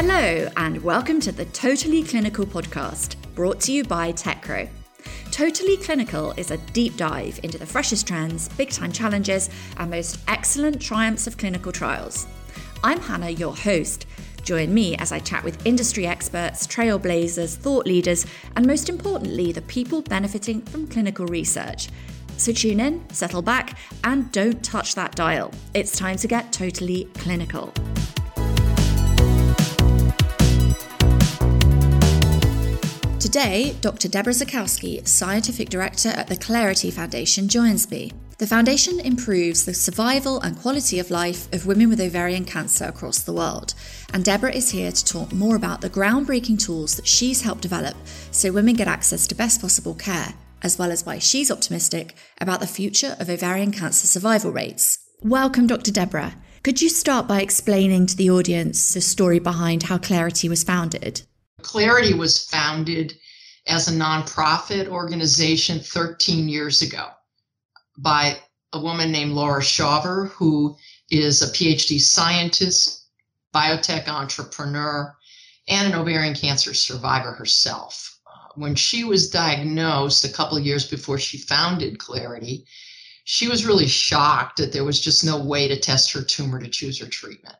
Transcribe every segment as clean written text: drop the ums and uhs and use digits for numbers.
Hello, and welcome to the Totally Clinical podcast, brought to you by Techro. Totally Clinical is a deep dive into the freshest trends, big-time challenges, and most excellent triumphs of clinical trials. I'm Hannah, your host. Join me as I chat with industry experts, trailblazers, thought leaders, and most importantly, the people benefiting from clinical research. So tune in, settle back, and don't touch that dial. It's time to get totally clinical. Today, Dr. Deborah Zakowski, Scientific Director at the Clarity Foundation, joins me. The foundation improves the survival and quality of life of women with ovarian cancer across the world. And Deborah is here to talk more about the groundbreaking tools that she's helped develop so women get access to best possible care, as well as why she's optimistic about the future of ovarian cancer survival rates. Welcome, Dr. Deborah. Could you start by explaining to the audience the story behind how Clarity was founded? Clarity was founded as a nonprofit organization 13 years ago by a woman named Laura Chauver, who is a PhD scientist, biotech entrepreneur, and an ovarian cancer survivor herself. When she was diagnosed a couple of years before she founded Clarity, she was really shocked that there was just no way to test her tumor to choose her treatment.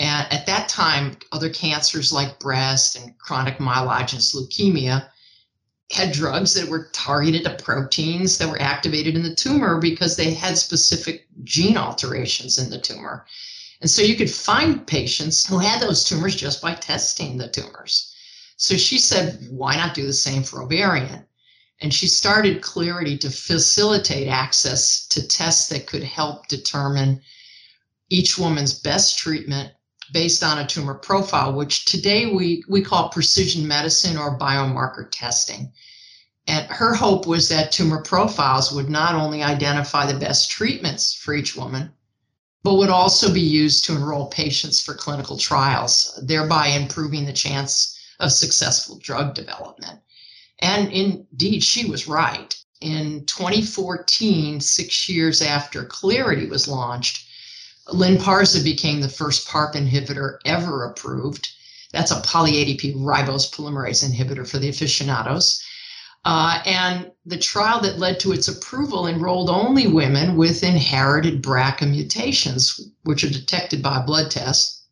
And at that time, other cancers like breast and chronic myelogenous leukemia had drugs that were targeted to proteins that were activated in the tumor because they had specific gene alterations in the tumor. And so you could find patients who had those tumors just by testing the tumors. So she said, why not do the same for ovarian? And she started Clarity to facilitate access to tests that could help determine each woman's best treatment based on a tumor profile, which today we call precision medicine or biomarker testing. And her hope was that tumor profiles would not only identify the best treatments for each woman, but would also be used to enroll patients for clinical trials, thereby improving the chance of successful drug development. And indeed, she was right. In 2014, 6 years after Clarity was launched, Lynparza became the first PARP inhibitor ever approved. That's a poly-ADP ribose polymerase inhibitor for the aficionados. And the trial that led to its approval enrolled only women with inherited BRCA mutations, which are detected by a blood test,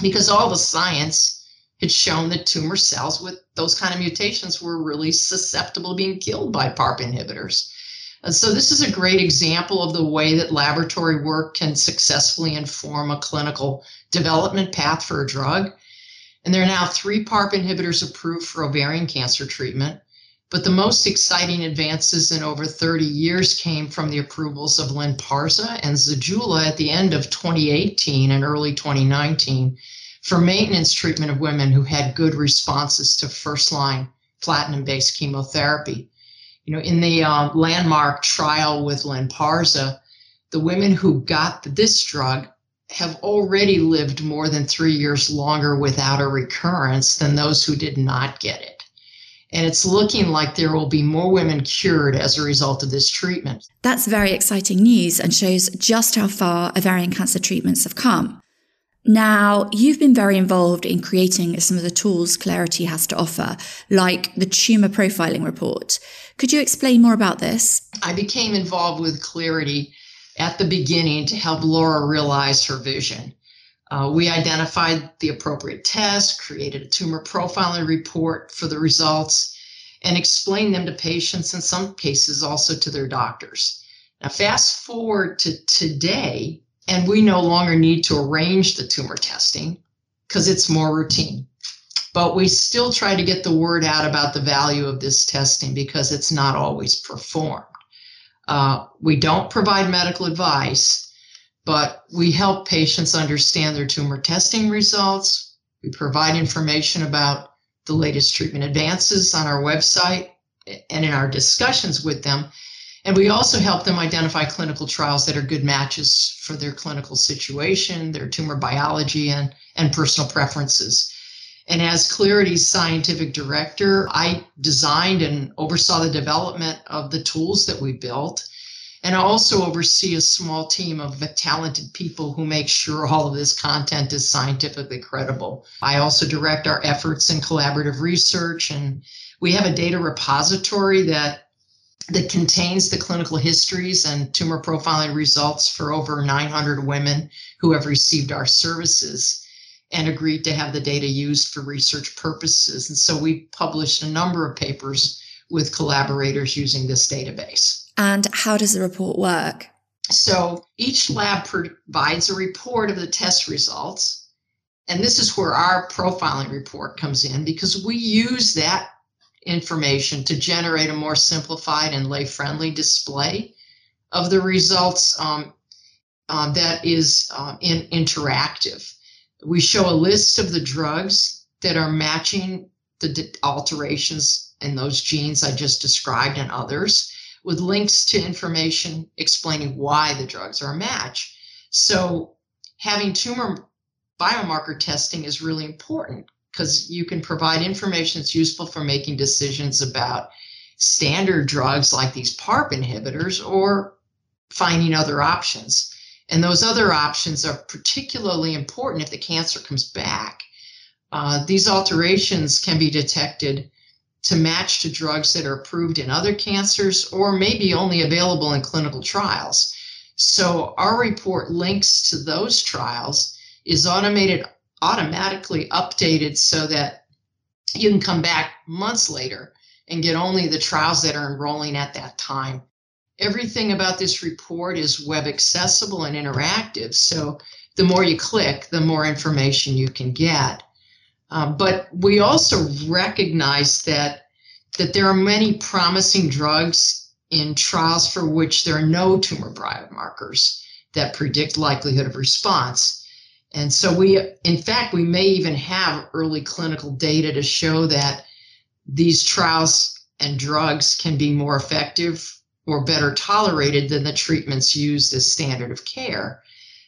because all the science had shown that tumor cells with those kind of mutations were really susceptible to being killed by PARP inhibitors. And so this is a great example of the way that laboratory work can successfully inform a clinical development path for a drug. And there are now 3 PARP inhibitors approved for ovarian cancer treatment. But the most exciting advances in over 30 years came from the approvals of Lynparza and Zejula at the end of 2018 and early 2019 for maintenance treatment of women who had good responses to first-line platinum-based chemotherapy. You know, in the landmark trial with Lynparza, the women who got this drug have already lived more than 3 years longer without a recurrence than those who did not get it. And it's looking like there will be more women cured as a result of this treatment. That's very exciting news and shows just how far ovarian cancer treatments have come. Now, you've been very involved in creating some of the tools Clarity has to offer, like the tumor profiling report. Could you explain more about this? I became involved with Clarity at the beginning to help Laura realize her vision. We identified the appropriate test, created a tumor profiling report for the results, and explained them to patients, in some cases also to their doctors. Now, fast forward to today, and we no longer need to arrange the tumor testing because it's more routine. But we still try to get the word out about the value of this testing because it's not always performed. We don't provide medical advice, but we help patients understand their tumor testing results. We provide information about the latest treatment advances on our website and in our discussions with them. And we also help them identify clinical trials that are good matches for their clinical situation, their tumor biology, and personal preferences. And as Clarity's scientific director, I designed and oversaw the development of the tools that we built. And I also oversee a small team of talented people who make sure all of this content is scientifically credible. I also direct our efforts in collaborative research, and we have a data repository that contains the clinical histories and tumor profiling results for over 900 women who have received our services and agreed to have the data used for research purposes. And so we published a number of papers with collaborators using this database. And how does the report work? So each lab provides a report of the test results. And this is where our profiling report comes in, because we use that information to generate a more simplified and lay-friendly display of the results that is interactive. We show a list of the drugs that are matching the alterations in those genes I just described and others, with links to information explaining why the drugs are a match. So having tumor biomarker testing is really important, because you can provide information that's useful for making decisions about standard drugs like these PARP inhibitors, or finding other options. And those other options are particularly important if the cancer comes back. These alterations can be detected to match to drugs that are approved in other cancers or maybe only available in clinical trials. So our report links to those trials, is automatically updated so that you can come back months later and get only the trials that are enrolling at that time. Everything about this report is web accessible and interactive. So the more you click, the more information you can get. But we also recognize that there are many promising drugs in trials for which there are no tumor biomarkers that predict likelihood of response. And so in fact, we may even have early clinical data to show that these trials and drugs can be more effective or better tolerated than the treatments used as standard of care.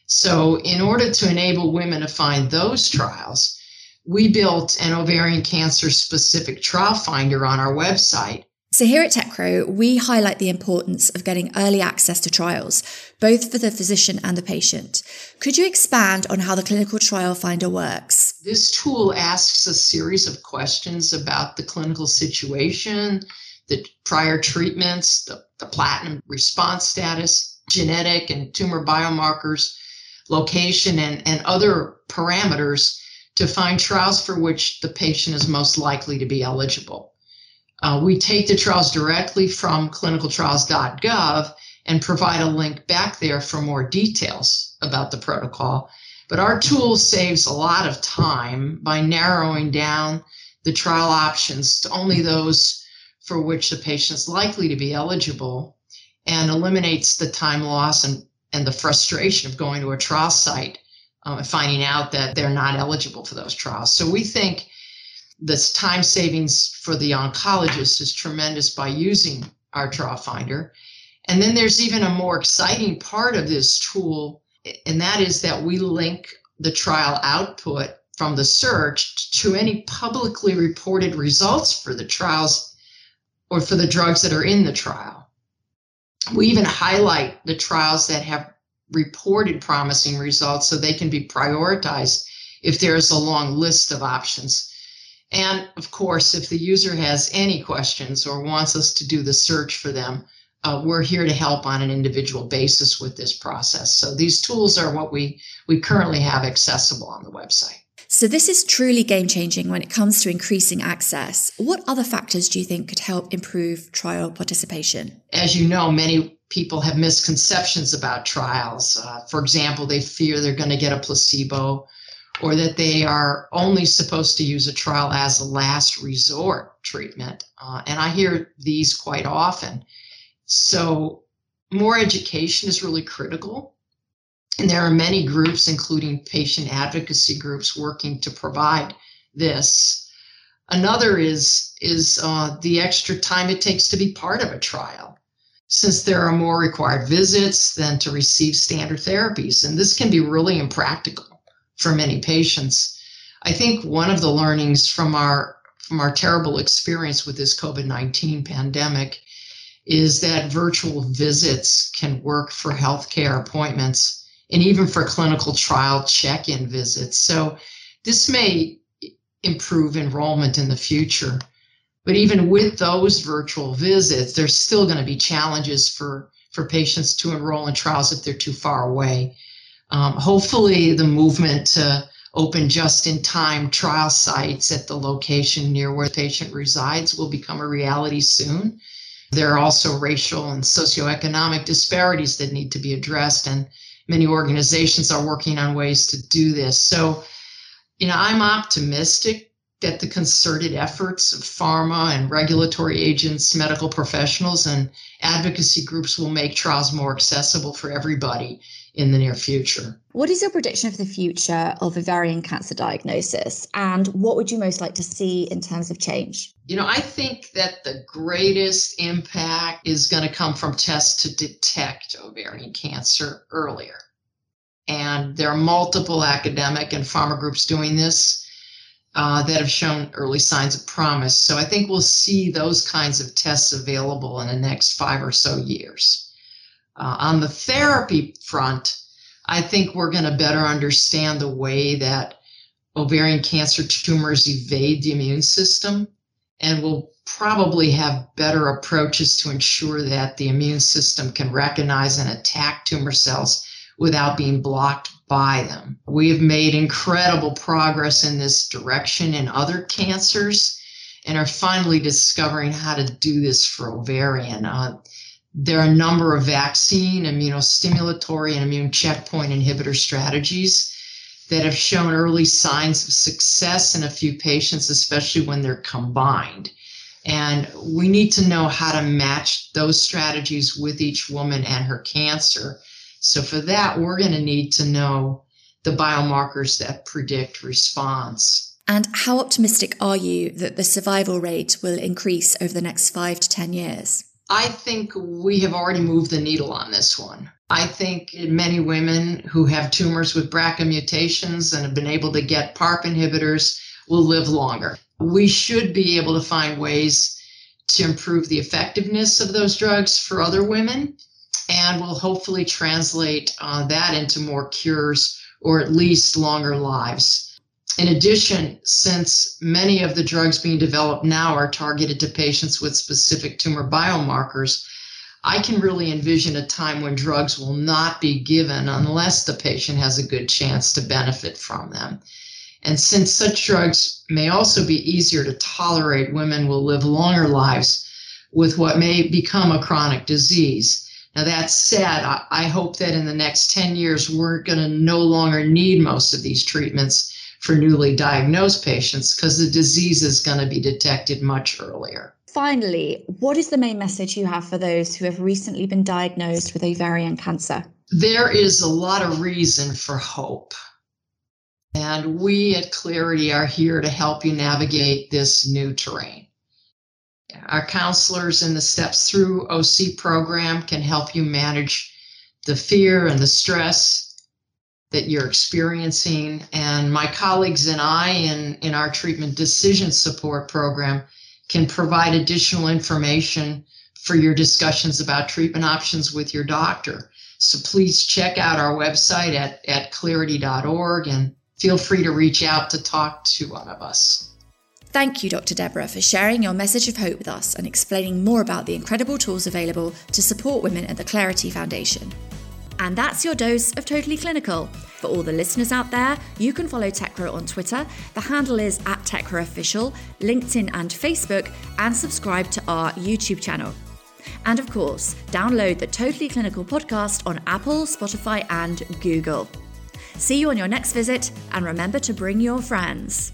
So in order to enable women to find those trials, we built an ovarian cancer specific trial finder on our website. So here at Techro, we highlight the importance of getting early access to trials, both for the physician and the patient. Could you expand on how the clinical trial finder works? This tool asks a series of questions about the clinical situation, the prior treatments, the platinum response status, genetic and tumor biomarkers, location, and other parameters to find trials for which the patient is most likely to be eligible. We take the trials directly from clinicaltrials.gov and provide a link back there for more details about the protocol. But our tool saves a lot of time by narrowing down the trial options to only those for which the patient's likely to be eligible, and eliminates the time loss and the frustration of going to a trial site and finding out that they're not eligible for those trials. So we think this time savings for the oncologist is tremendous by using our trial finder. And then there's even a more exciting part of this tool, and that is that we link the trial output from the search to any publicly reported results for the trials or for the drugs that are in the trial. We even highlight the trials that have reported promising results so they can be prioritized if there is a long list of options. And of course, if the user has any questions or wants us to do the search for them, we're here to help on an individual basis with this process. So these tools are what we currently have accessible on the website. So this is truly game-changing when it comes to increasing access. What other factors do you think could help improve trial participation? As you know, many people have misconceptions about trials. For example, they fear they're going to get a placebo, or that they are only supposed to use a trial as a last resort treatment. And I hear these quite often. So more education is really critical. And there are many groups, including patient advocacy groups, working to provide this. Another is the extra time it takes to be part of a trial, since there are more required visits than to receive standard therapies. And this can be really impractical for many patients. I think one of the learnings from our terrible experience with this COVID-19 pandemic is that virtual visits can work for healthcare appointments and even for clinical trial check-in visits. So this may improve enrollment in the future. But even with those virtual visits, there's still going to be challenges for patients to enroll in trials if they're too far away. Hopefully, the movement to open just-in-time trial sites at the location near where the patient resides will become a reality soon. There are also racial and socioeconomic disparities that need to be addressed, and many organizations are working on ways to do this. So, you know, I'm optimistic that the concerted efforts of pharma and regulatory agents, medical professionals, and advocacy groups will make trials more accessible for everybody in the near future. What is your prediction for the future of ovarian cancer diagnosis, and what would you most like to see in terms of change? You know, I think that the greatest impact is going to come from tests to detect ovarian cancer earlier. And there are multiple academic and pharma groups doing this that have shown early signs of promise. So I think we'll see those kinds of tests available in the next 5 or so years. On the therapy front, I think we're going to better understand the way that ovarian cancer tumors evade the immune system, and we'll probably have better approaches to ensure that the immune system can recognize and attack tumor cells without being blocked by them. We have made incredible progress in this direction in other cancers and are finally discovering how to do this for ovarian. There are a number of vaccine, immunostimulatory, and immune checkpoint inhibitor strategies that have shown early signs of success in a few patients, especially when they're combined. And we need to know how to match those strategies with each woman and her cancer. So for that, we're going to need to know the biomarkers that predict response. And how optimistic are you that the survival rate will increase over the next 5 to 10 years? I think we have already moved the needle on this one. I think many women who have tumors with BRCA mutations and have been able to get PARP inhibitors will live longer. We should be able to find ways to improve the effectiveness of those drugs for other women, and we'll hopefully translate that into more cures or at least longer lives. In addition, since many of the drugs being developed now are targeted to patients with specific tumor biomarkers, I can really envision a time when drugs will not be given unless the patient has a good chance to benefit from them. And since such drugs may also be easier to tolerate, women will live longer lives with what may become a chronic disease. Now, that said, I hope that in the next 10 years, we're going to no longer need most of these treatments for newly diagnosed patients, because the disease is going to be detected much earlier. Finally, what is the main message you have for those who have recently been diagnosed with ovarian cancer? There is a lot of reason for hope. And we at Clarity are here to help you navigate this new terrain. Our counselors in the Steps Through OC program can help you manage the fear and the stress that you're experiencing, and my colleagues and I in our treatment decision support program can provide additional information for your discussions about treatment options with your doctor. So please check out our website at Clarity.org and feel free to reach out to talk to one of us. Thank you, Dr. Deborah, for sharing your message of hope with us and explaining more about the incredible tools available to support women at the Clarity Foundation. And that's your dose of Totally Clinical. For all the listeners out there, you can follow Techro on Twitter. The handle is @TechroOfficial, LinkedIn and Facebook, and subscribe to our YouTube channel. And of course, download the Totally Clinical podcast on Apple, Spotify and Google. See you on your next visit, and remember to bring your friends.